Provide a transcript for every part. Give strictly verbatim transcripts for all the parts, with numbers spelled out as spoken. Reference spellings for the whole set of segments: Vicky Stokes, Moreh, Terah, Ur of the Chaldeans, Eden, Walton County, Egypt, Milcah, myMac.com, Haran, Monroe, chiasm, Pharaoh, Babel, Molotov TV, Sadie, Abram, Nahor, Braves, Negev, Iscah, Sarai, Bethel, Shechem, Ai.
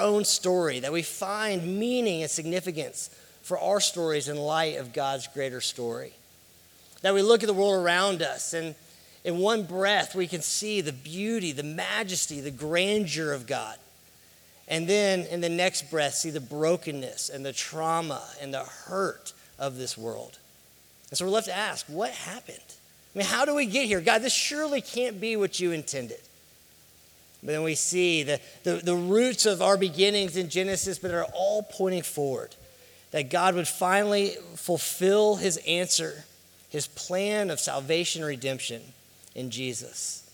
own story, that we find meaning and significance for our stories in light of God's greater story. That we look at the world around us, and in one breath we can see the beauty, the majesty, the grandeur of God. And then in the next breath see the brokenness and the trauma and the hurt of this world. And so we're left to ask, what happened? I mean, how do we get here? God, this surely can't be what you intended. But then we see the, the, the roots of our beginnings in Genesis, but they're all pointing forward. That God would finally fulfill his answer, his plan of salvation and redemption in Jesus.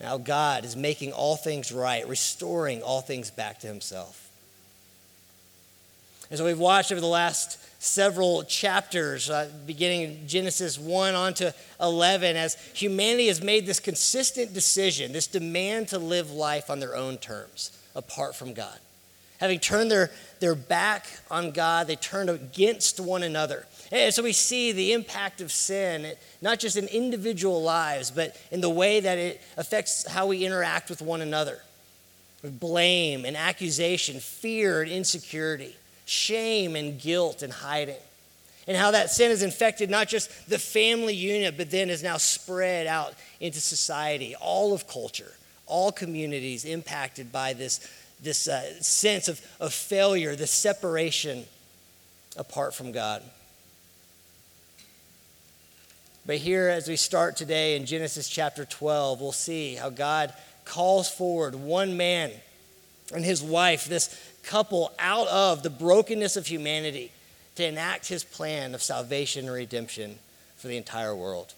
Now God is making all things right, restoring all things back to himself. And so we've watched over the last several chapters, uh, beginning in Genesis one on to eleven, as humanity has made this consistent decision, this demand to live life on their own terms, apart from God. Having turned their, their back on God, they turned against one another. And so we see the impact of sin, not just in individual lives, but in the way that it affects how we interact with one another. With blame and accusation, fear and insecurity, shame and guilt and hiding, and how that sin has infected not just the family unit, but then is now spread out into society, all of culture, all communities impacted by this, this uh, sense of, of failure, this separation apart from God. But here as we start today in Genesis chapter twelve, we'll see how God calls forward one man and his wife, this couple out of the brokenness of humanity to enact his plan of salvation and redemption for the entire world.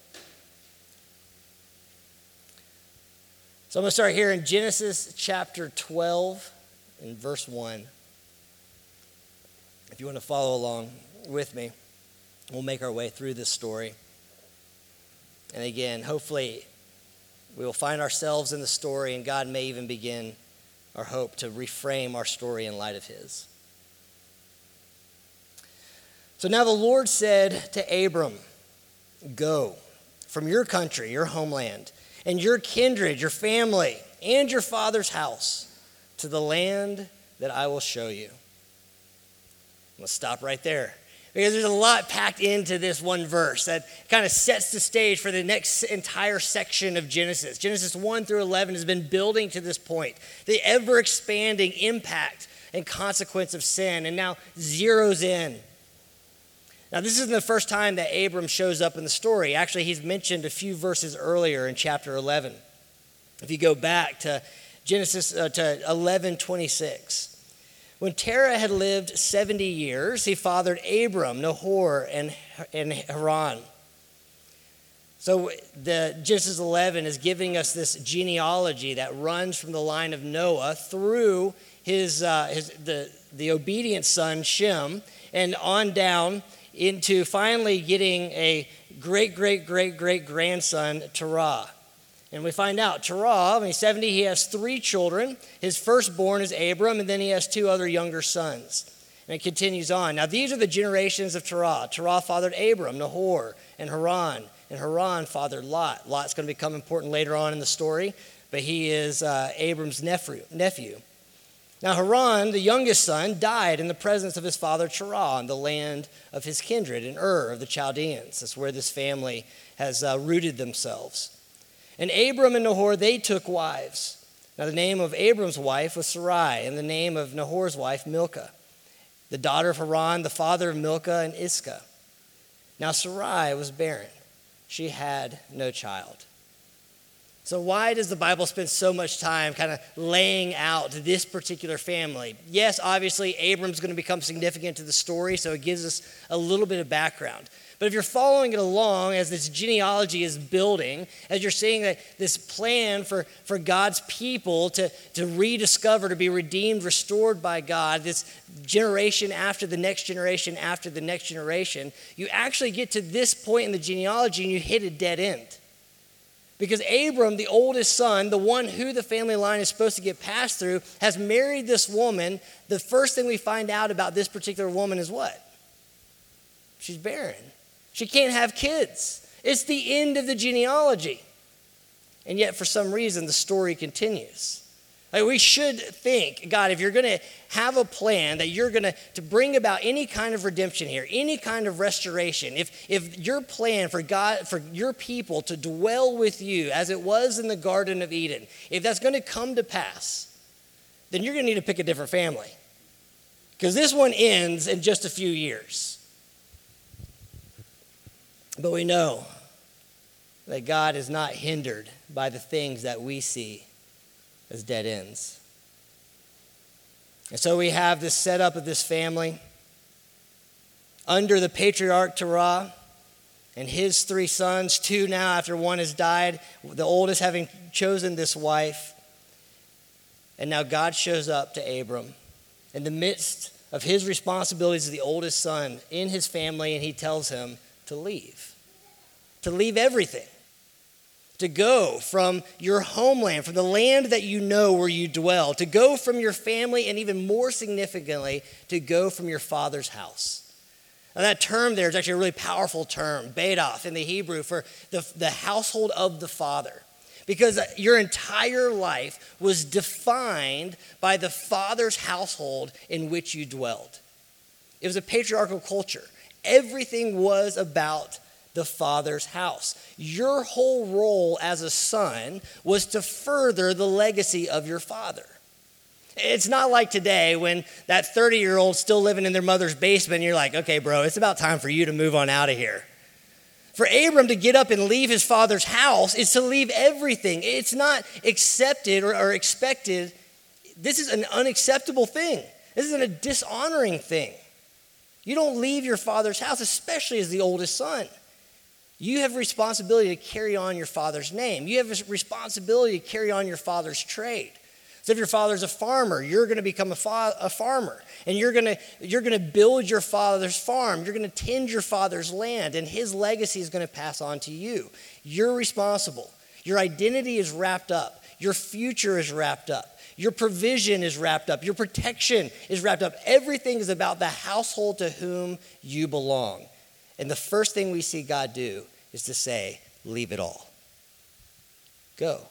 So I'm going to start here in Genesis chapter twelve and verse one. If you want to follow along with me, we'll make our way through this story. And again, hopefully we will find ourselves in the story, and God may even begin our hope to reframe our story in light of his. So now the Lord said to Abram, "Go from your country, your homeland, and your kindred, your family, and your father's house to the land that I will show you." Let's stop right there, because there's a lot packed into this one verse that kind of sets the stage for the next entire section of Genesis. Genesis one through eleven has been building to this point, the ever-expanding impact and consequence of sin, and now zeroes in. Now, this isn't the first time that Abram shows up in the story. Actually, he's mentioned a few verses earlier in chapter eleven. If you go back to Genesis uh, to eleven twenty-six. When Terah had lived seventy years, he fathered Abram, Nahor, and, and Haran. So the Genesis eleven is giving us this genealogy that runs from the line of Noah through his, uh, his the, the obedient son Shem, and on down into finally getting a great, great, great, great grandson, Terah. And we find out, Terah, when he's seventy, he has three children. His firstborn is Abram, and then he has two other younger sons. And it continues on. Now, these are the generations of Terah. Terah fathered Abram, Nahor, and Haran. And Haran fathered Lot. Lot's going to become important later on in the story, but he is uh, Abram's nephew, nephew. Now, Haran, the youngest son, died in the presence of his father Terah in the land of his kindred, in Ur of the Chaldeans. That's where this family has uh, rooted themselves. And Abram and Nahor, they took wives. Now the name of Abram's wife was Sarai, and the name of Nahor's wife, Milcah, the daughter of Haran, the father of Milcah and Iscah. Now Sarai was barren. She had no child. So why does the Bible spend so much time kind of laying out this particular family? Yes, obviously, Abram's going to become significant to the story, so it gives us a little bit of background. But if you're following it along as this genealogy is building, as you're seeing that this plan for, for God's people to, to rediscover, to be redeemed, restored by God, this generation after the next generation after the next generation, you actually get to this point in the genealogy and you hit a dead end. Because Abram, the oldest son, the one who the family line is supposed to get passed through, has married this woman. The first thing we find out about this particular woman is what? She's barren. She can't have kids. It's the end of the genealogy. And yet, for some reason, the story continues. Like we should think, God, if you're going to have a plan that you're going to to bring about any kind of redemption here, any kind of restoration, if if your plan for God, for your people to dwell with you as it was in the Garden of Eden, if that's going to come to pass, then you're going to need to pick a different family, because this one ends in just a few years. But we know that God is not hindered by the things that we see as dead ends. And so we have this setup of this family under the patriarch Terah and his three sons, two now after one has died, the oldest having chosen this wife. And now God shows up to Abram in the midst of his responsibilities as the oldest son in his family, and he tells him to leave, to leave everything, to go from your homeland, from the land that you know where you dwell, to go from your family, and even more significantly, to go from your father's house. Now that term there is actually a really powerful term, bedoth in the Hebrew, for the, the household of the father, because your entire life was defined by the father's household in which you dwelled. It was a patriarchal culture. Everything was about the father's house. Your whole role as a son was to further the legacy of your father. It's not like today when that thirty-year-old still living in their mother's basement, and you're like, okay, bro, it's about time for you to move on out of here. For Abram to get up and leave his father's house is to leave everything. It's not accepted or, or expected. This is an unacceptable thing. This isn't a dishonoring thing. You don't leave your father's house, especially as the oldest son. You have responsibility to carry on your father's name. You have a responsibility to carry on your father's trade. So if your father's a farmer, you're going to become a, fa- a farmer. And you're going to, you're going to build your father's farm. You're going to tend your father's land. And his legacy is going to pass on to you. You're responsible. Your identity is wrapped up. Your future is wrapped up. Your provision is wrapped up. Your protection is wrapped up. Everything is about the household to whom you belong. And the first thing we see God do is to say, leave it all. Go.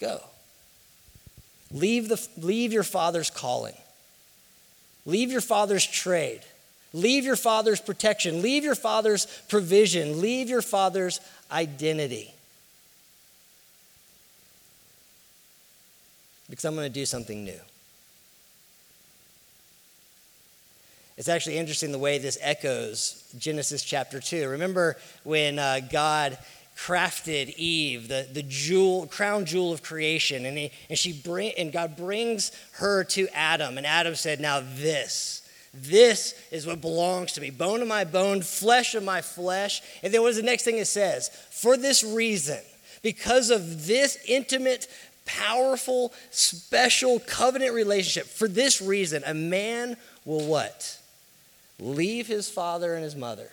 Go. Leave the, leave your father's calling. Leave your father's trade. Leave your father's protection. Leave your father's provision. Leave your father's identity. Because I'm going to do something new. It's actually interesting the way this echoes Genesis chapter two. Remember when uh, God crafted Eve, the, the jewel, crown jewel of creation, and he, and she bring, and God brings her to Adam, and Adam said, "Now this, this is what belongs to me, bone of my bone, flesh of my flesh." And then what is the next thing it says? For this reason, because of this intimate, powerful, special covenant relationship, for this reason, a man will what? Leave his father and his mother,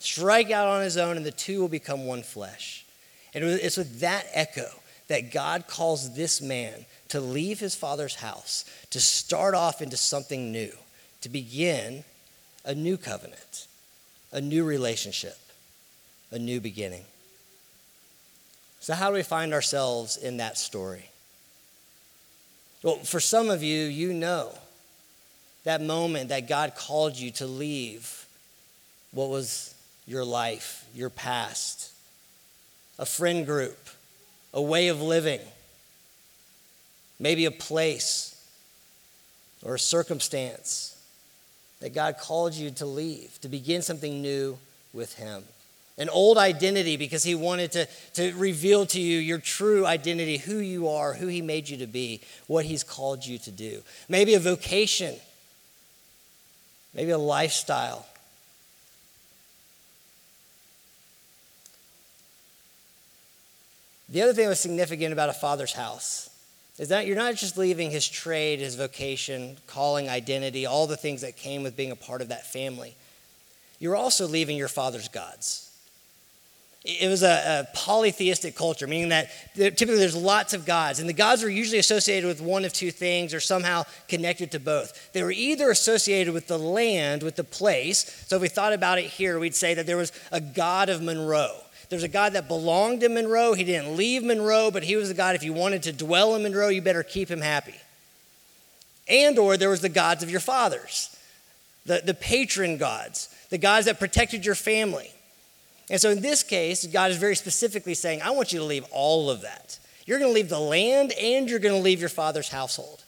strike out on his own, and the two will become one flesh. And it's with that echo that God calls this man to leave his father's house, to start off into something new, to begin a new covenant, a new relationship, a new beginning. So how do we find ourselves in that story? Well, for some of you, you know that moment that God called you to leave what was your life, your past, a friend group, a way of living, maybe a place or a circumstance that God called you to leave, to begin something new with him. An old identity, because he wanted to, to reveal to you your true identity, who you are, who he made you to be, what he's called you to do. Maybe a vocation. Maybe a lifestyle. The other thing that's significant about a father's house is that you're not just leaving his trade, his vocation, calling, identity, all the things that came with being a part of that family. You're also leaving your father's gods. It was a, a polytheistic culture, meaning that there, typically there's lots of gods, and the gods were usually associated with one of two things or somehow connected to both. They were either associated with the land, with the place. So if we thought about it here, we'd say that there was a god of Monroe. There's a God that belonged to Monroe. He didn't leave Monroe, but he was the God, if you wanted to dwell in Monroe, you better keep him happy. And or there was the gods of your fathers, the, the patron gods, the gods that protected your family. And so in this case, God is very specifically saying, I want you to leave all of that. You're going to leave the land and you're going to leave your father's household.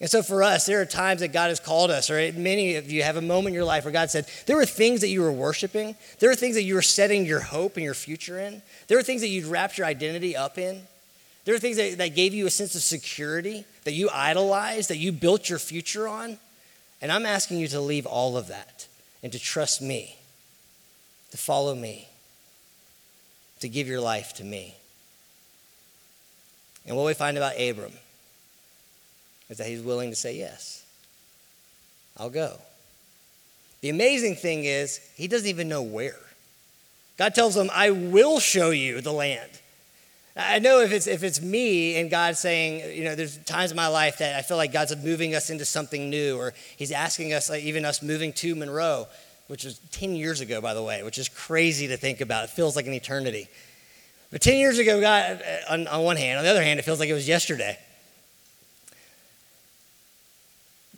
And so for us, there are times that God has called us, or many of you have a moment in your life where God said, there were things that you were worshiping. There were things that you were setting your hope and your future in. There were things that you'd wrapped your identity up in. There were things that, that gave you a sense of security, that you idolized, that you built your future on. And I'm asking you to leave all of that and to trust me, to follow me, to give your life to me. And what we find about Abram is that he's willing to say, yes, I'll go. The amazing thing is he doesn't even know where. God tells him, I will show you the land. I know if it's if it's me and God saying, you know, there's times in my life that I feel like God's moving us into something new, or he's asking us, like even us moving to Monroe, which was ten years ago, by the way, which is crazy to think about. It feels like an eternity. But ten years ago, God, on, on one hand, on the other hand, it feels like it was yesterday.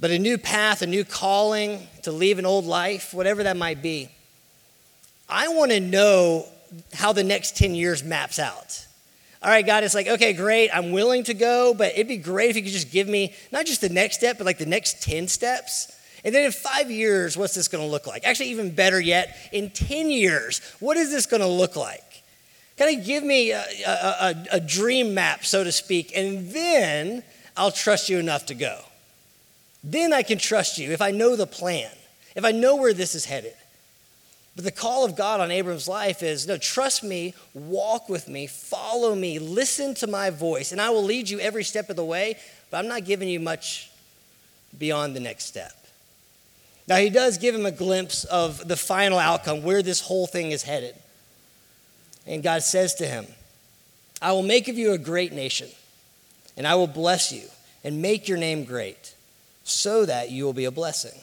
But a new path, a new calling, to leave an old life, whatever that might be. I want to know how the next ten years maps out. All right, God, it's like, okay, great, I'm willing to go, but it'd be great if you could just give me not just the next step, but like the next ten steps. And then in five years, what's this going to look like? Actually, even better yet, in ten years, what is this going to look like? Kind of give me a, a, a dream map, so to speak, and then I'll trust you enough to go. Then I can trust you if I know the plan, if I know where this is headed. But the call of God on Abram's life is, no, trust me, walk with me, follow me, listen to my voice, and I will lead you every step of the way, but I'm not giving you much beyond the next step. Now, he does give him a glimpse of the final outcome, where this whole thing is headed. And God says to him, I will make of you a great nation, and I will bless you and make your name great, so that you will be a blessing.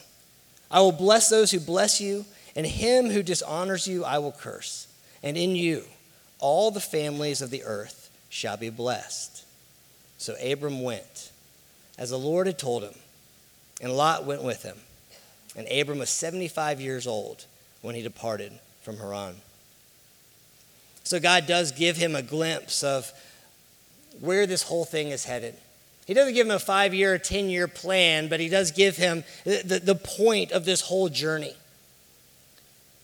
I will bless those who bless you, and him who dishonors you I will curse. And in you all the families of the earth shall be blessed. So Abram went, as the Lord had told him, and Lot went with him. And Abram was seventy-five years old when he departed from Haran. So God does give him a glimpse of where this whole thing is headed. He doesn't give him a five-year or ten-year plan, but he does give him the, the point of this whole journey.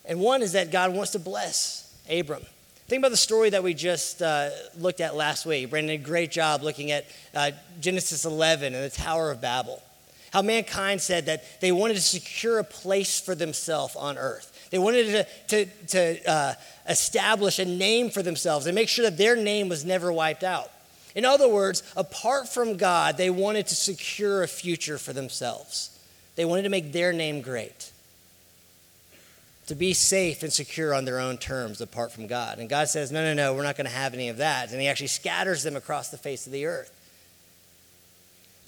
And one is that God wants to bless Abram. Think about the story that we just uh, looked at last week. Brandon did a great job looking at uh, Genesis eleven and the Tower of Babel. How mankind said that they wanted to secure a place for themselves on earth. They wanted to, to, to uh, establish a name for themselves and make sure that their name was never wiped out. In other words, apart from God, they wanted to secure a future for themselves. They wanted to make their name great, to be safe and secure on their own terms apart from God. And God says, no, no, no, we're not going to have any of that. And he actually scatters them across the face of the earth.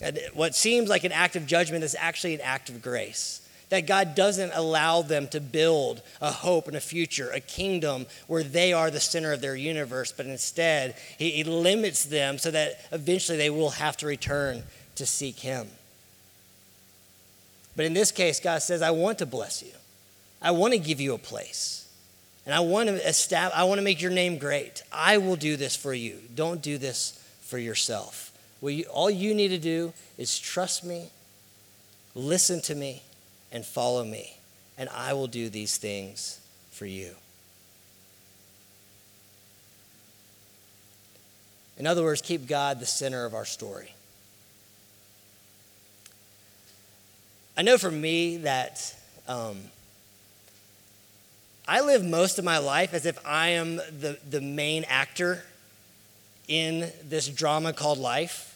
And what seems like an act of judgment is actually an act of grace, that God doesn't allow them to build a hope and a future, a kingdom where they are the center of their universe, but instead he, he limits them so that eventually they will have to return to seek him. But in this case, God says, I want to bless you. I want to give you a place. And I want to establish, I want to make your name great. I will do this for you. Don't do this for yourself. Well, you, all you need to do is trust me, listen to me, and follow me, and I will do these things for you. In other words, keep God the center of our story. I know for me that um, I live most of my life as if I am the, the main actor in this drama called life.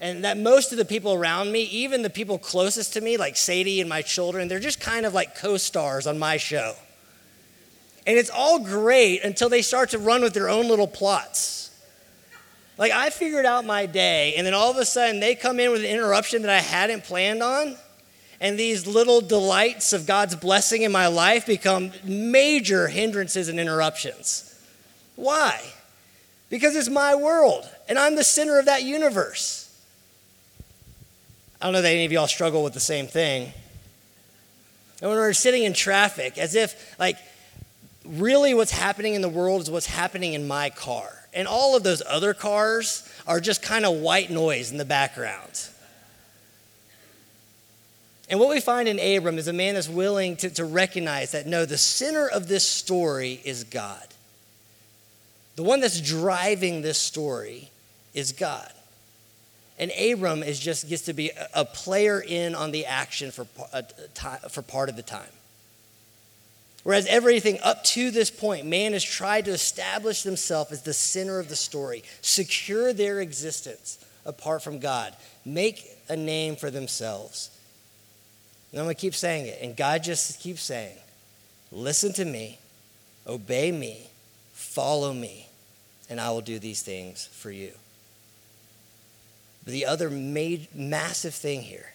And that most of the people around me, even the people closest to me, like Sadie and my children, they're just kind of like co-stars on my show. And it's all great until they start to run with their own little plots. Like, I figured out my day, and then all of a sudden they come in with an interruption that I hadn't planned on. And these little delights of God's blessing in my life become major hindrances and interruptions. Why? Because it's my world, and I'm the center of that universe. I don't know that any of y'all struggle with the same thing. And when we're sitting in traffic, as if, like, really what's happening in the world is what's happening in my car. And all of those other cars are just kind of white noise in the background. And what we find in Abram is a man that's willing to, to recognize that, no, the center of this story is God. The one that's driving this story is God. And Abram is just gets to be a player in on the action for, a, a, for part of the time. Whereas everything up to this point, man has tried to establish themselves as the center of the story, secure their existence apart from God, make a name for themselves. And I'm going to keep saying it. And God just keeps saying, listen to me, obey me, follow me, and I will do these things for you. But the other made, massive thing here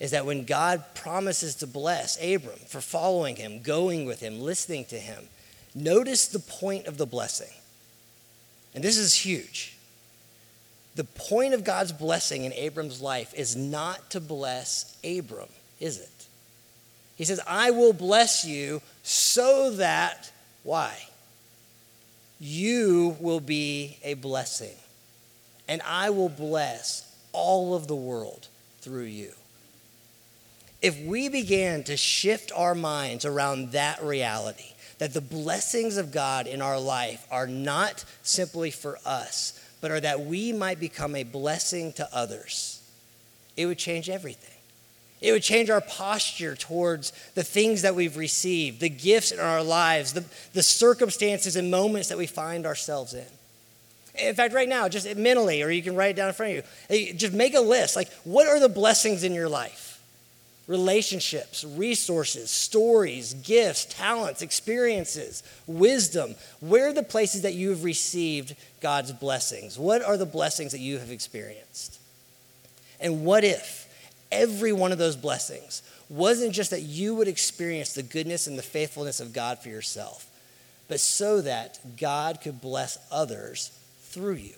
is that when God promises to bless Abram for following him, going with him, listening to him, notice the point of the blessing. And this is huge. The point of God's blessing in Abram's life is not to bless Abram, is it? He says, I will bless you so that, why? You will be a blessing, and I will bless all of the world through you. If we began to shift our minds around that reality, that the blessings of God in our life are not simply for us, but are that we might become a blessing to others, it would change everything. It would change our posture towards the things that we've received, the gifts in our lives, the, the circumstances and moments that we find ourselves in. In fact, right now, just mentally, or you can write it down in front of you, just make a list. Like, what are the blessings in your life? Relationships, resources, stories, gifts, talents, experiences, wisdom. Where are the places that you've received God's blessings? What are the blessings that you have experienced? And what if every one of those blessings wasn't just that you would experience the goodness and the faithfulness of God for yourself, but so that God could bless others through you?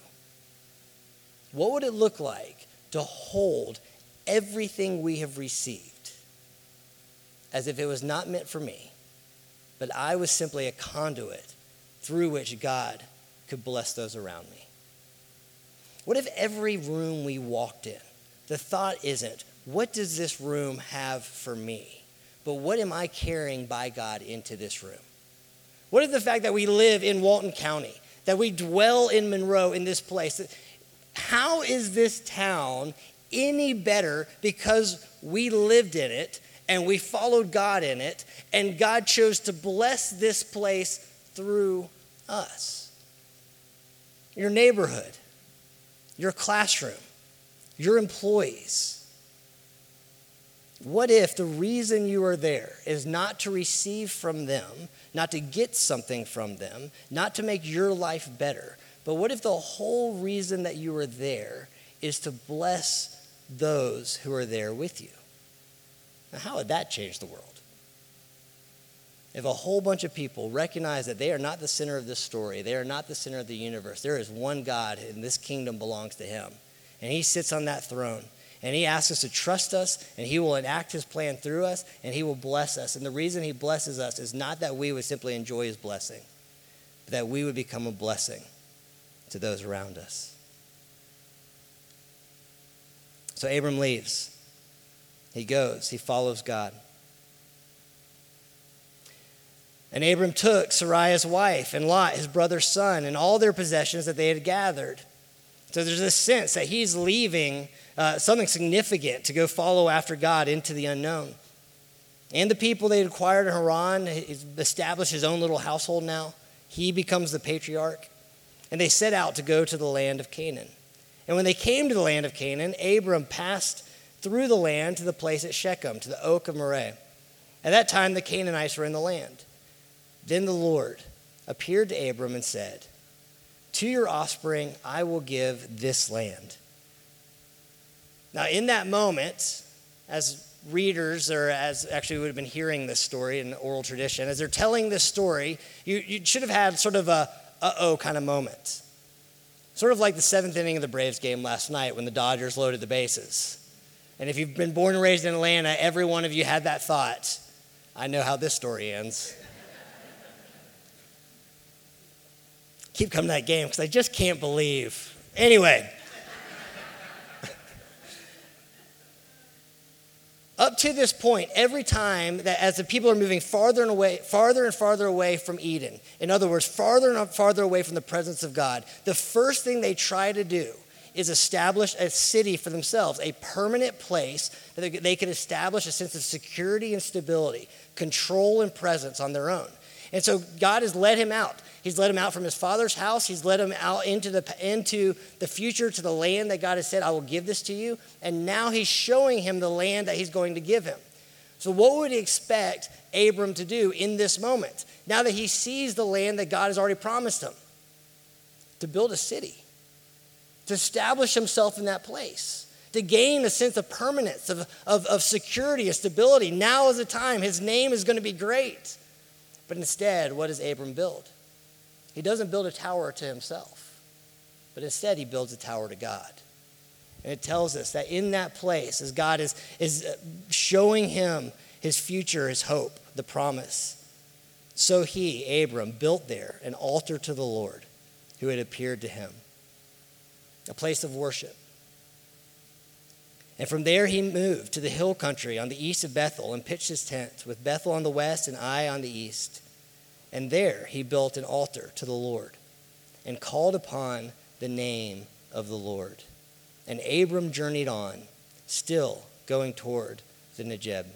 What would it look like to hold everything we have received as if it was not meant for me, but I was simply a conduit through which God could bless those around me? What if every room we walked in, the thought isn't, what does this room have for me? But what am I carrying by God into this room? What if the fact that we live in Walton County, that we dwell in Monroe in this place, how is this town any better because we lived in it and we followed God in it and God chose to bless this place through us? Your neighborhood, your classroom, your employees. What if the reason you are there is not to receive from them, not to get something from them, not to make your life better, but what if the whole reason that you are there is to bless those who are there with you? Now, how would that change the world? If a whole bunch of people recognize that they are not the center of this story, they are not the center of the universe, there is one God and this kingdom belongs to him. And he sits on that throne, and he asks us to trust us, and he will enact his plan through us, and he will bless us. And the reason he blesses us is not that we would simply enjoy his blessing, but that we would become a blessing to those around us. So Abram leaves. He goes. He follows God. And Abram took Sarai, his wife, and Lot, his brother's son, and all their possessions that they had gathered. So there's this sense that he's leaving uh, something significant to go follow after God into the unknown. And the people they acquired in Haran, he's established his own little household now. He becomes the patriarch. And they set out to go to the land of Canaan. And when they came to the land of Canaan, Abram passed through the land to the place at Shechem, to the oak of Moreh. At that time, the Canaanites were in the land. Then the Lord appeared to Abram and said, to your offspring, I will give this land. Now, in that moment, as readers, or as actually would have been hearing this story in oral tradition, as they're telling this story, you, you should have had sort of a, a, uh-oh kind of moment. Sort of like the seventh inning of the Braves game last night when the Dodgers loaded the bases. And if you've been born and raised in Atlanta, every one of you had that thought, I know how this story ends. Keep coming to that game because I just can't believe. Anyway. Up to this point, every time that as the people are moving farther and away, farther and farther away from Eden, in other words, farther and farther away from the presence of God, the first thing they try to do is establish a city for themselves, a permanent place that they can establish a sense of security and stability, control and presence on their own. And so God has led him out. He's led him out from his father's house. He's led him out into the into the future to the land that God has said, I will give this to you. And now he's showing him the land that he's going to give him. So what would he expect Abram to do in this moment? Now that he sees the land that God has already promised him, to build a city, to establish himself in that place, to gain a sense of permanence, of, of, of security, of stability. Now is the time. His name is going to be great. But instead, what does Abram build? He doesn't build a tower to himself, but instead he builds a tower to God. And it tells us that in that place, as God is, is showing him his future, his hope, the promise, so he, Abram, built there an altar to the Lord who had appeared to him, a place of worship. And from there he moved to the hill country on the east of Bethel and pitched his tent with Bethel on the west and Ai on the east. And there he built an altar to the Lord and called upon the name of the Lord. And Abram journeyed on, still going toward the Negev.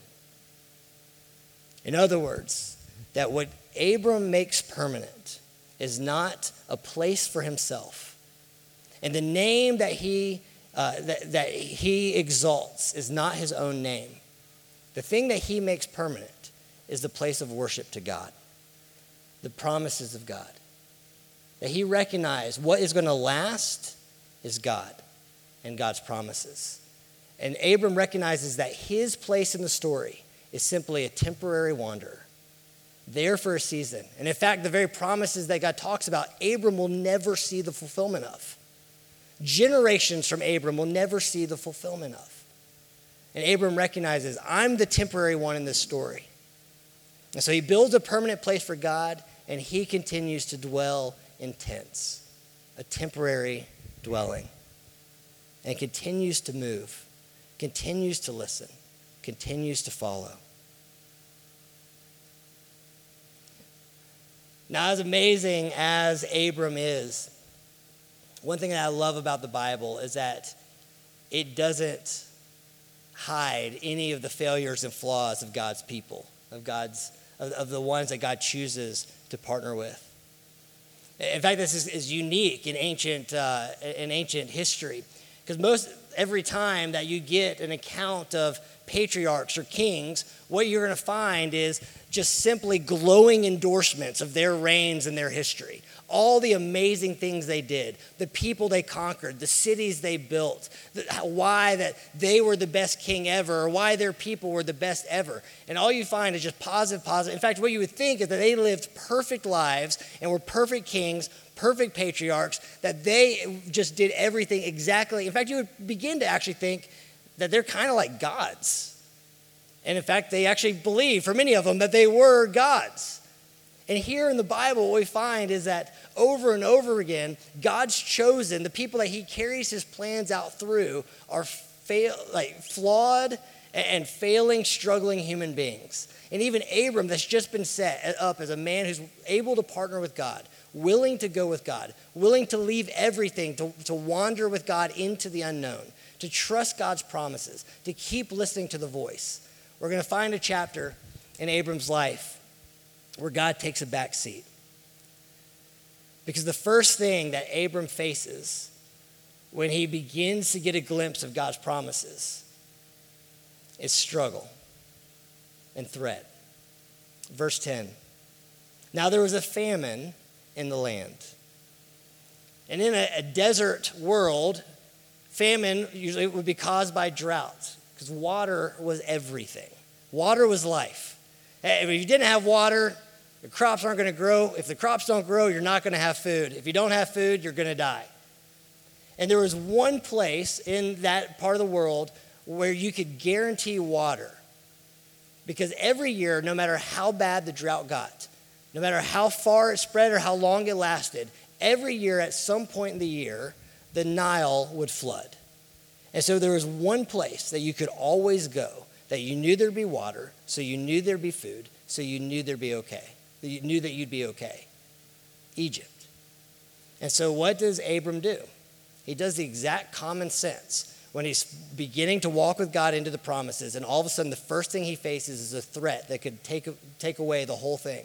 In other words, that what Abram makes permanent is not a place for himself. And the name that he, uh, that, that he exalts is not his own name. The thing that he makes permanent is the place of worship to God, the promises of God, that he recognized what is going to last is God and God's promises. And Abram recognizes that his place in the story is simply a temporary wanderer, there for a season. And in fact, the very promises that God talks about, Abram will never see the fulfillment of. Generations from Abram will never see the fulfillment of. And Abram recognizes, I'm the temporary one in this story. And so he builds a permanent place for God, and he continues to dwell in tents, a temporary dwelling, and continues to move, continues to listen, continues to follow. Now, as amazing as Abram is, one thing that I love about the Bible is that it doesn't hide any of the failures and flaws of God's people, of God's of the ones that God chooses to partner with. In fact, this is, is unique in ancient uh, in ancient history, because most every time that you get an account of patriarchs or kings, what you're going to find is just simply glowing endorsements of their reigns and their history. All the amazing things they did, the people they conquered, the cities they built, the, why that they were the best king ever, or why their people were the best ever. And all you find is just positive, positive. In fact, what you would think is that they lived perfect lives and were perfect kings, perfect patriarchs, that they just did everything exactly. In fact, you would begin to actually think that they're kind of like gods. And in fact, they actually believed, for many of them, that they were gods. And here in the Bible, what we find is that over and over again, God's chosen, the people that he carries his plans out through, are fail, like flawed and failing, struggling human beings. And even Abram, that's just been set up as a man who's able to partner with God, willing to go with God, willing to leave everything, to, to wander with God into the unknown, to trust God's promises, to keep listening to the voice. We're going to find a chapter in Abram's life where God takes a back seat. Because the first thing that Abram faces when he begins to get a glimpse of God's promises is struggle and threat. Verse ten, now there was a famine in the land. And in a, a desert world, famine usually would be caused by drought, because water was everything. Water was life. If you didn't have water, Your crops aren't going to grow. If the crops don't grow, you're not going to have food. If you don't have food, you're going to die. And there was one place in that part of the world where you could guarantee water. Because every year, no matter how bad the drought got, no matter how far it spread or how long it lasted, every year at some point in the year, the Nile would flood. And so there was one place that you could always go that you knew there'd be water, so you knew there'd be food, so you knew there'd be okay. You knew that you'd be okay. Egypt. And so what does Abram do? He does the exact common sense when he's beginning to walk with God into the promises, and all of a sudden the first thing he faces is a threat that could take, take away the whole thing.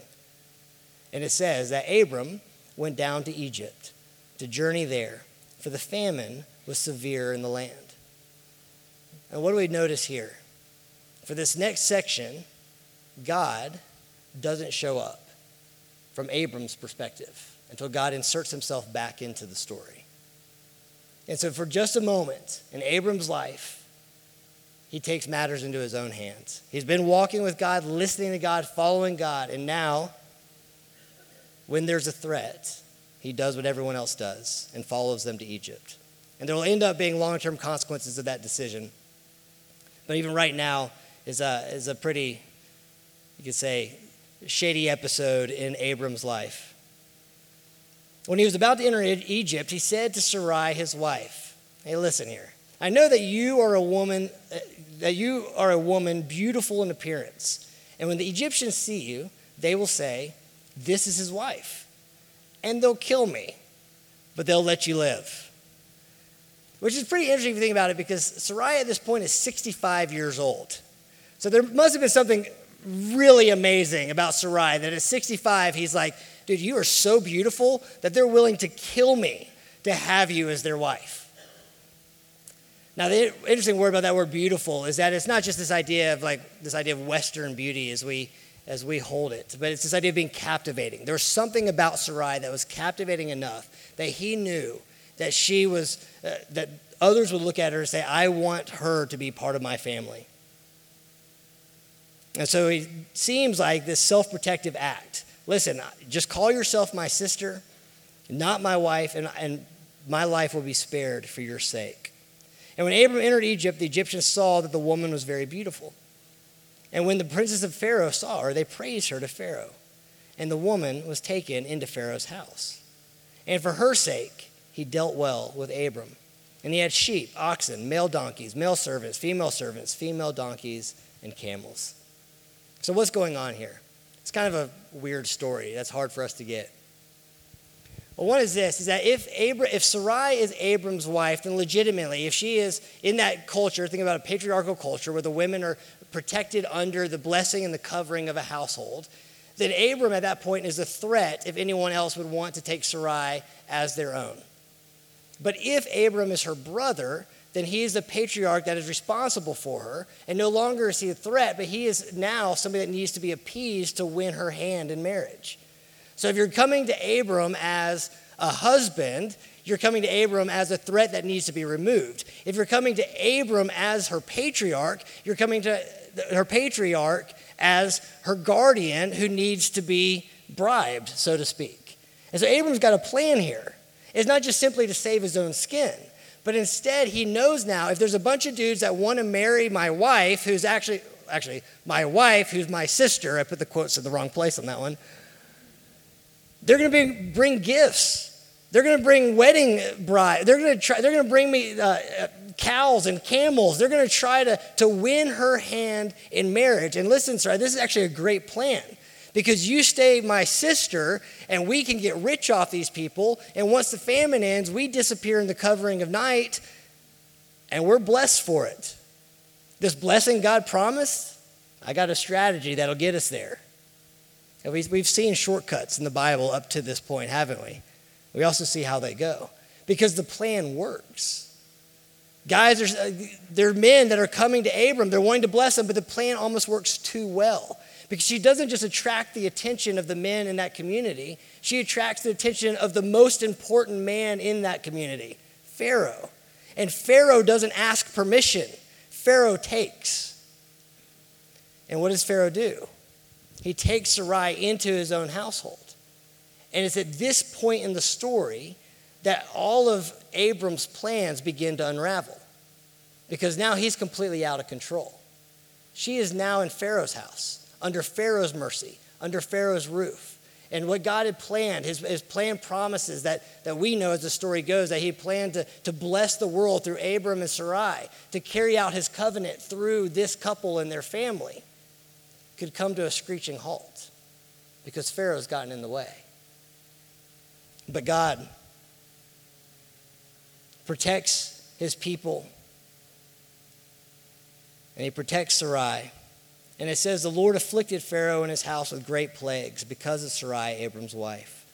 And it says that Abram went down to Egypt to journey there, for the famine was severe in the land. And what do we notice here? For this next section, God doesn't show up from Abram's perspective until God inserts himself back into the story. And so for just a moment in Abram's life, he takes matters into his own hands. He's been walking with God, listening to God, following God, and now when there's a threat, he does what everyone else does and follows them to Egypt. And there will end up being long-term consequences of that decision. But even right now is a, is a pretty, you could say, shady episode in Abram's life. When he was about to enter Egypt, he said to Sarai, his wife, "Hey, listen here. I know that you are a woman, that you are a woman beautiful in appearance. And when the Egyptians see you, they will say, 'This is his wife,' and they'll kill me, but they'll let you live." Which is pretty interesting if you think about it, because Sarai at this point is sixty-five years old. So there must have been something really amazing about Sarai that at sixty-five, he's like, "Dude, you are so beautiful that they're willing to kill me to have you as their wife." Now, the interesting word about that word beautiful is that it's not just this idea of like this idea of Western beauty as we as we hold it, but it's this idea of being captivating. There was something about Sarai that was captivating enough that he knew that she was, uh, that others would look at her and say, "I want her to be part of my family." And so it seems like this self-protective act. Listen, just call yourself my sister, not my wife, and, and my life will be spared for your sake. And when Abram entered Egypt, the Egyptians saw that the woman was very beautiful. And when the princes of Pharaoh saw her, they praised her to Pharaoh. And the woman was taken into Pharaoh's house. And for her sake, he dealt well with Abram. And he had sheep, oxen, male donkeys, male servants, female servants, female donkeys, and camels. So what's going on here? It's kind of a weird story that's hard for us to get. Well, one is this, is that if Abra, if Sarai is Abram's wife, then legitimately, if she is in that culture, think about a patriarchal culture where the women are protected under the blessing and the covering of a household, then Abram at that point is a threat if anyone else would want to take Sarai as their own. But if Abram is her brother, then he is the patriarch that is responsible for her, and no longer is he a threat, but he is now somebody that needs to be appeased to win her hand in marriage. So if you're coming to Abram as a husband, you're coming to Abram as a threat that needs to be removed. If you're coming to Abram as her patriarch, you're coming to her patriarch as her guardian who needs to be bribed, so to speak. And so Abram's got a plan here. It's not just simply to save his own skin, but instead he knows now if there's a bunch of dudes that want to marry my wife, who's actually, actually my wife, who's my sister, I put the quotes in the wrong place on that one, they're going to be, bring gifts. They're going to bring wedding bride. They're going to try. They're going to bring me uh, cows and camels. They're going to try to to win her hand in marriage. And listen, sir, this is actually a great plan, because you stay my sister, and we can get rich off these people. And once the famine ends, we disappear in the covering of night, and we're blessed for it. This blessing God promised, I got a strategy that'll get us there. And we've seen shortcuts in the Bible up to this point, haven't we? We also see how they go, because the plan works. Guys, there's, uh, there are men that are coming to Abram. They're wanting to bless him, but the plan almost works too well, because she doesn't just attract the attention of the men in that community. She attracts the attention of the most important man in that community, Pharaoh. And Pharaoh doesn't ask permission. Pharaoh takes. And what does Pharaoh do? he takes Sarai into his own household. And it's at this point in the story that all of Abram's plans begin to unravel, because now he's completely out of control. She is now in Pharaoh's house, under Pharaoh's mercy, under Pharaoh's roof. And what God had planned, his, his plan promises that, that we know as the story goes, that he planned to, to bless the world through Abram and Sarai, to carry out his covenant through this couple and their family, could come to a screeching halt because Pharaoh's gotten in the way. But God protects his people, and he protects Sarai. And it says, the Lord afflicted Pharaoh and his house with great plagues because of Sarai, Abram's wife.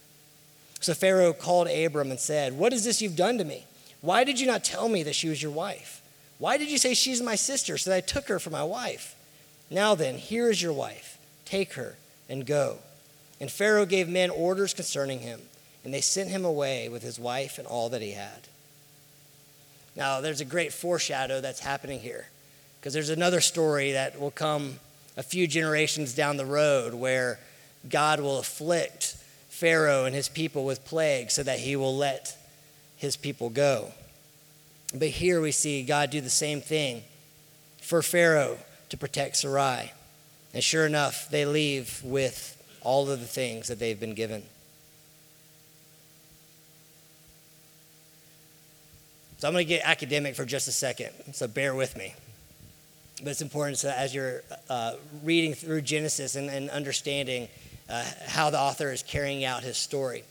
So Pharaoh called Abram and said, what is this you've done to me? Why did you not tell me that she was your wife? Why did you say she's my sister, so that I took her for my wife? Now then, here is your wife. Take her and go. And Pharaoh gave men orders concerning him, and they sent him away with his wife and all that he had. Now, there's a great foreshadow that's happening here, because there's another story that will come a few generations down the road where God will afflict Pharaoh and his people with plague so that he will let his people go. But here we see God do the same thing for Pharaoh to protect Sarai. And sure enough, they leave with all of the things that they've been given. So I'm going to get academic for just a second, so bear with me. But it's important so as you're uh, reading through Genesis and, and understanding uh, how the author is carrying out his story.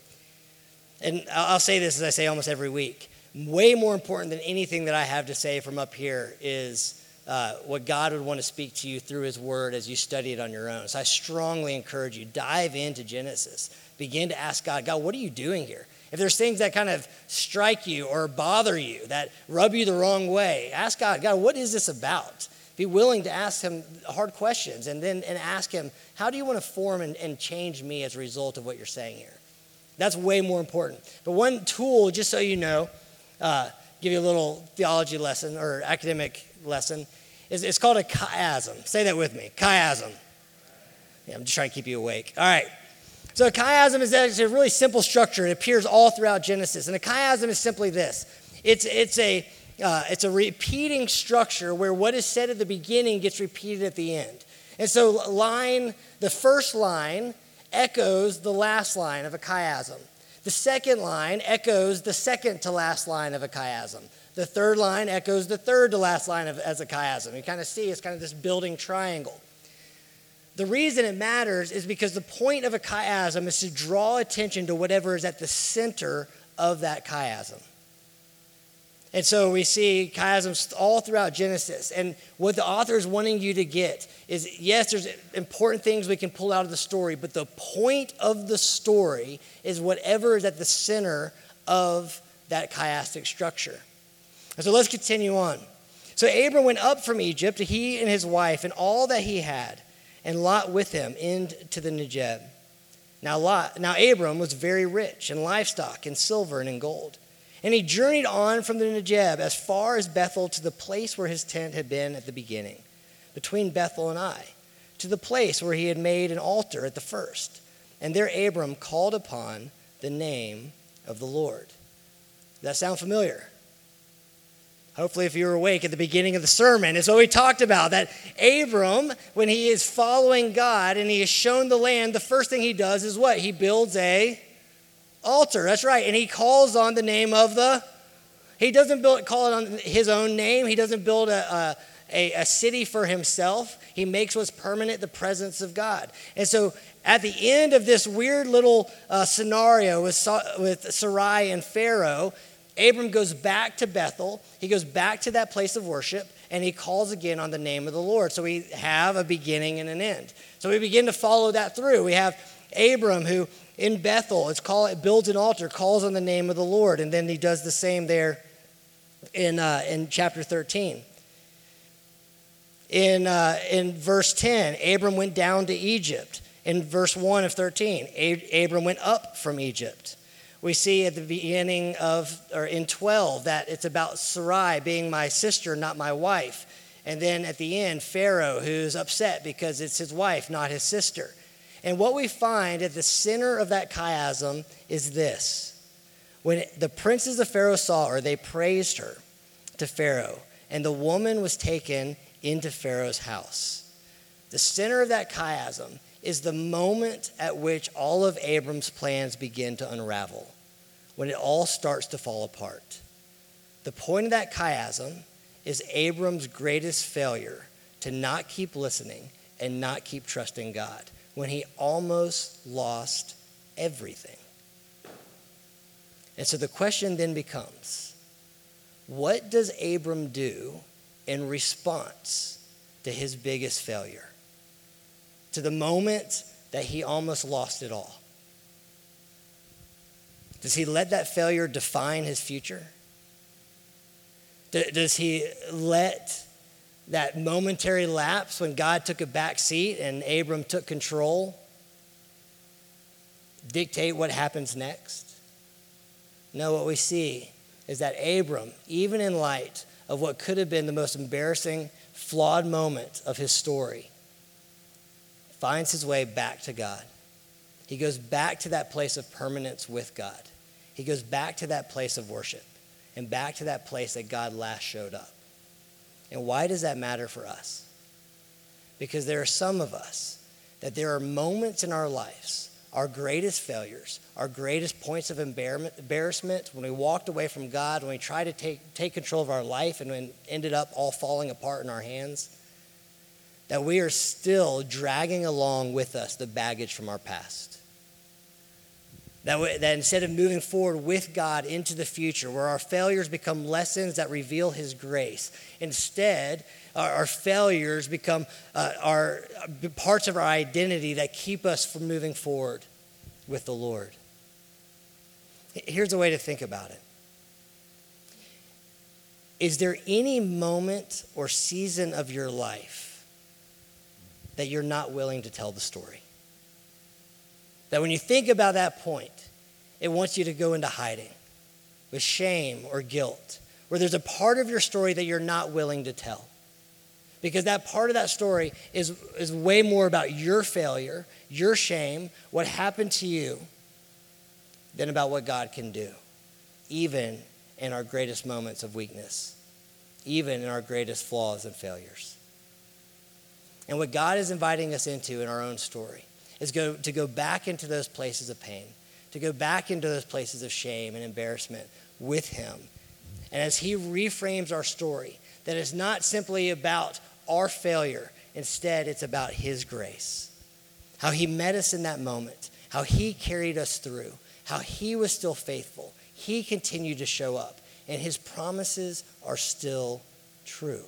And I'll say this, as I say almost every week, way more important than anything that I have to say from up here is uh, what God would want to speak to you through his word as you study it on your own. So I strongly encourage you, dive into Genesis. Begin to ask God, God, what are you doing here? If there's things that kind of strike you or bother you, that rub you the wrong way, ask God, God, what is this about? Be willing to ask him hard questions, and then and ask him, how do you want to form and, and change me as a result of what you're saying here? That's way more important. But one tool, just so you know, uh, give you a little theology lesson or academic lesson, is it's called a chiasm. Say that with me, chiasm. Yeah, I'm just trying to keep you awake. All right. So a chiasm is actually a really simple structure. It appears all throughout Genesis. And a chiasm is simply this. It's, it's, a, uh, it's a repeating structure where what is said at the beginning gets repeated at the end. And so line, the first line echoes the last line of a chiasm. The second line echoes the second to last line of a chiasm. The third line echoes the third to last line of, as a chiasm. You kind of see it's kind of this building triangle. The reason it matters is because the point of a chiasm is to draw attention to whatever is at the center of that chiasm. And so we see chiasms all throughout Genesis. And what the author is wanting you to get is, yes, there's important things we can pull out of the story, but the point of the story is whatever is at the center of that chiastic structure. And so let's continue on. So Abram went up from Egypt, he and his wife and all that he had, and Lot with him into the Negev. Now Lot, now Abram was very rich in livestock, in silver, and in gold. And he journeyed on from the Negev as far as Bethel to the place where his tent had been at the beginning, between Bethel and Ai, to the place where he had made an altar at the first. And there Abram called upon the name of the Lord. Does that sound familiar? Hopefully, if you were awake at the beginning of the sermon, it's what we talked about, that Abram, when he is following God and he is shown the land, the first thing he does is what? He builds a altar. That's right. And he calls on the name of the, he doesn't build call it on his own name. He doesn't build a, a, a city for himself. He makes what's permanent the presence of God. And so at the end of this weird little uh, scenario with, with Sarai and Pharaoh, Abram goes back to Bethel. He goes back to that place of worship, and he calls again on the name of the Lord. So we have a beginning and an end. So we begin to follow that through. We have Abram who in Bethel, it's called, it builds an altar, calls on the name of the Lord, and then he does the same there in uh, in chapter thirteen. In uh, in verse ten, Abram went down to Egypt. In verse one of thirteen, Abram went up from Egypt. We see at the beginning of, or in twelve, that it's about Sarai being my sister, not my wife. And then at the end, Pharaoh, who's upset because it's his wife, not his sister. And what we find at the center of that chiasm is this. When the princes of Pharaoh saw her, they praised her to Pharaoh, and the woman was taken into Pharaoh's house. The center of that chiasm is the moment at which all of Abram's plans begin to unravel, when it all starts to fall apart. The point of that chiasm is Abram's greatest failure to not keep listening and not keep trusting God, when he almost lost everything. And so the question then becomes, what does Abram do in response to his biggest failure? To the moment that he almost lost it all? Does he let that failure define his future? Does he let that momentary lapse when God took a back seat and Abram took control dictate what happens next? No, what we see is that Abram, even in light of what could have been the most embarrassing, flawed moment of his story, finds his way back to God. He goes back to that place of permanence with God. He goes back to that place of worship and back to that place that God last showed up. And why does that matter for us? Because there are some of us that there are moments in our lives, our greatest failures, our greatest points of embarrassment, when we walked away from God, when we tried to take, take control of our life and when ended up all falling apart in our hands, that we are still dragging along with us the baggage from our past. That, we, that instead of moving forward with God into the future, where our failures become lessons that reveal his grace, instead our, our failures become uh, our parts of our identity that keep us from moving forward with the Lord. Here's a way to think about it. Is there any moment or season of your life that you're not willing to tell the story? That when you think about that point, it wants you to go into hiding with shame or guilt, where there's a part of your story that you're not willing to tell. Because that part of that story is, is way more about your failure, your shame, what happened to you, than about what God can do, even in our greatest moments of weakness, even in our greatest flaws and failures. And what God is inviting us into in our own story is go, to go back into those places of pain, to go back into those places of shame and embarrassment with him. And as he reframes our story, that it's not simply about our failure. Instead, it's about his grace, how he met us in that moment, how he carried us through, how he was still faithful. He continued to show up, and his promises are still true.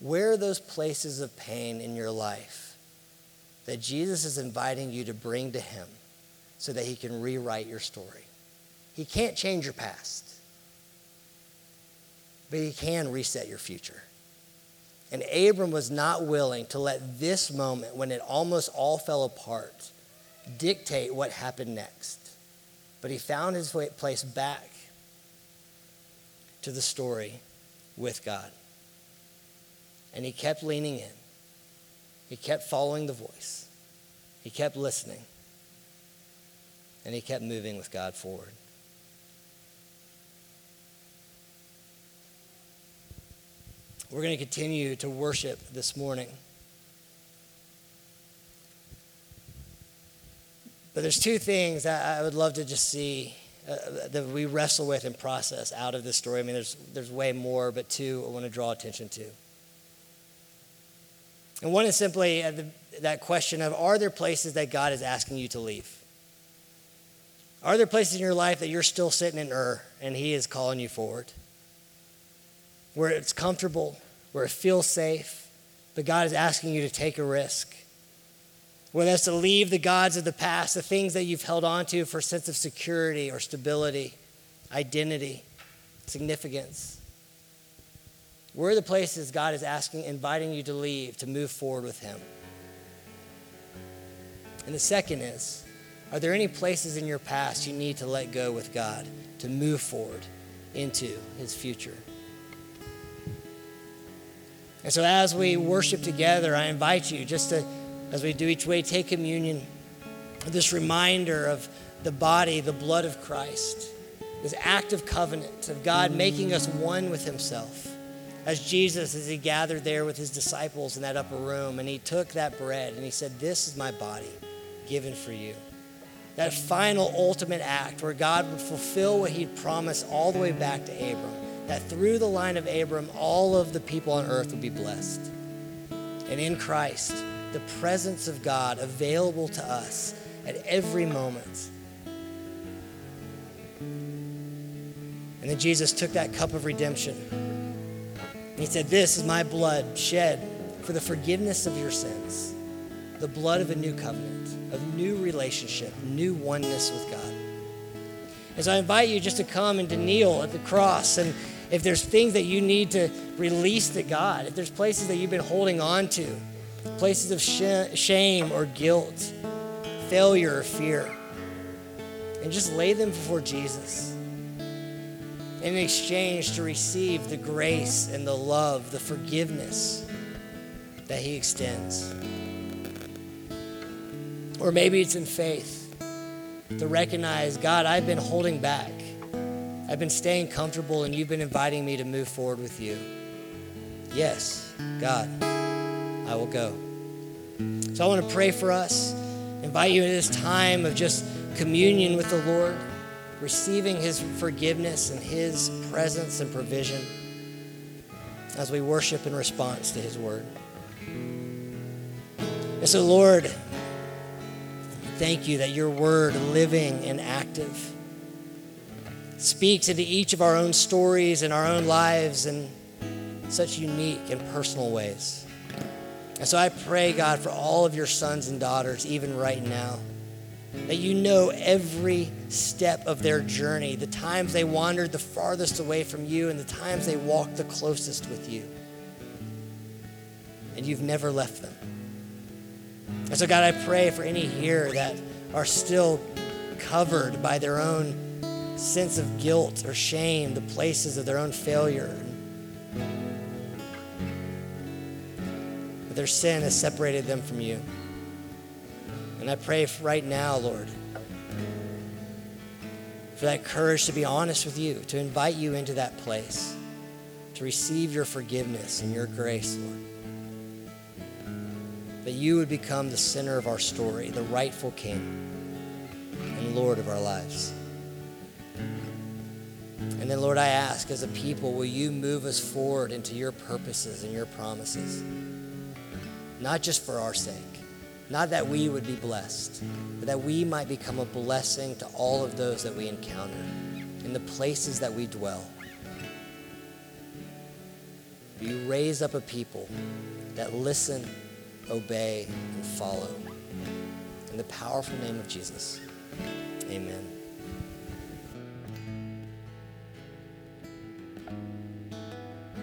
Where are those places of pain in your life that Jesus is inviting you to bring to him so that he can rewrite your story? He can't change your past, but he can reset your future. And Abram was not willing to let this moment, when it almost all fell apart, dictate what happened next. But he found his place back to the story with God. And he kept leaning in. He kept following the voice. He kept listening. And he kept moving with God forward. We're going to continue to worship this morning. But there's two things that I would love to just see uh, that we wrestle with and process out of this story. I mean, there's, there's way more, but two I want to draw attention to. And one is simply that question of, are there places that God is asking you to leave? Are there places in your life that you're still sitting in Ur and he is calling you forward? Where it's comfortable, where it feels safe, but God is asking you to take a risk. Where that's to leave the gods of the past, the things that you've held on to for a sense of security or stability, identity, significance. Where are the places God is asking, inviting you to leave, to move forward with him? And the second is, are there any places in your past you need to let go with God to move forward into his future? And so as we worship together, I invite you just to, as we do each way, take communion, this reminder of the body, the blood of Christ, this act of covenant, of God making us one with himself. As Jesus, as he gathered there with his disciples in that upper room, and he took that bread and he said, "This is my body given for you." That final ultimate act where God would fulfill what he'd promised all the way back to Abram, that through the line of Abram, all of the people on earth would be blessed. And in Christ, the presence of God available to us at every moment. And then Jesus took that cup of redemption. He said, "This is my blood shed for the forgiveness of your sins," the blood of a new covenant, of new relationship, new oneness with God. And so I invite you just to come and to kneel at the cross. And if there's things that you need to release to God, if there's places that you've been holding on to, places of sh- shame or guilt, failure or fear, and just lay them before Jesus, in exchange to receive the grace and the love, the forgiveness that he extends. Or maybe it's in faith to recognize, God, I've been holding back. I've been staying comfortable and you've been inviting me to move forward with you. Yes, God, I will go. So I want to pray for us, invite you into this time of just communion with the Lord, receiving his forgiveness and his presence and provision as we worship in response to his word. And so, Lord, thank you that your word, living and active, speaks into each of our own stories and our own lives in such unique and personal ways. And so I pray, God, for all of your sons and daughters, even right now, that you know every step of their journey, the times they wandered the farthest away from you and the times they walked the closest with you. And you've never left them. And so, God, I pray for any here that are still covered by their own sense of guilt or shame, the places of their own failure. But their sin has separated them from you. And I pray right now, Lord, for that courage to be honest with you, to invite you into that place, to receive your forgiveness and your grace, Lord. That you would become the center of our story, the rightful King and Lord of our lives. And then, Lord, I ask, as a people, will you move us forward into your purposes and your promises? Not just for our sake. Not that we would be blessed, but that we might become a blessing to all of those that we encounter in the places that we dwell. You raise up a people that listen, obey, and follow. In the powerful name of Jesus, amen.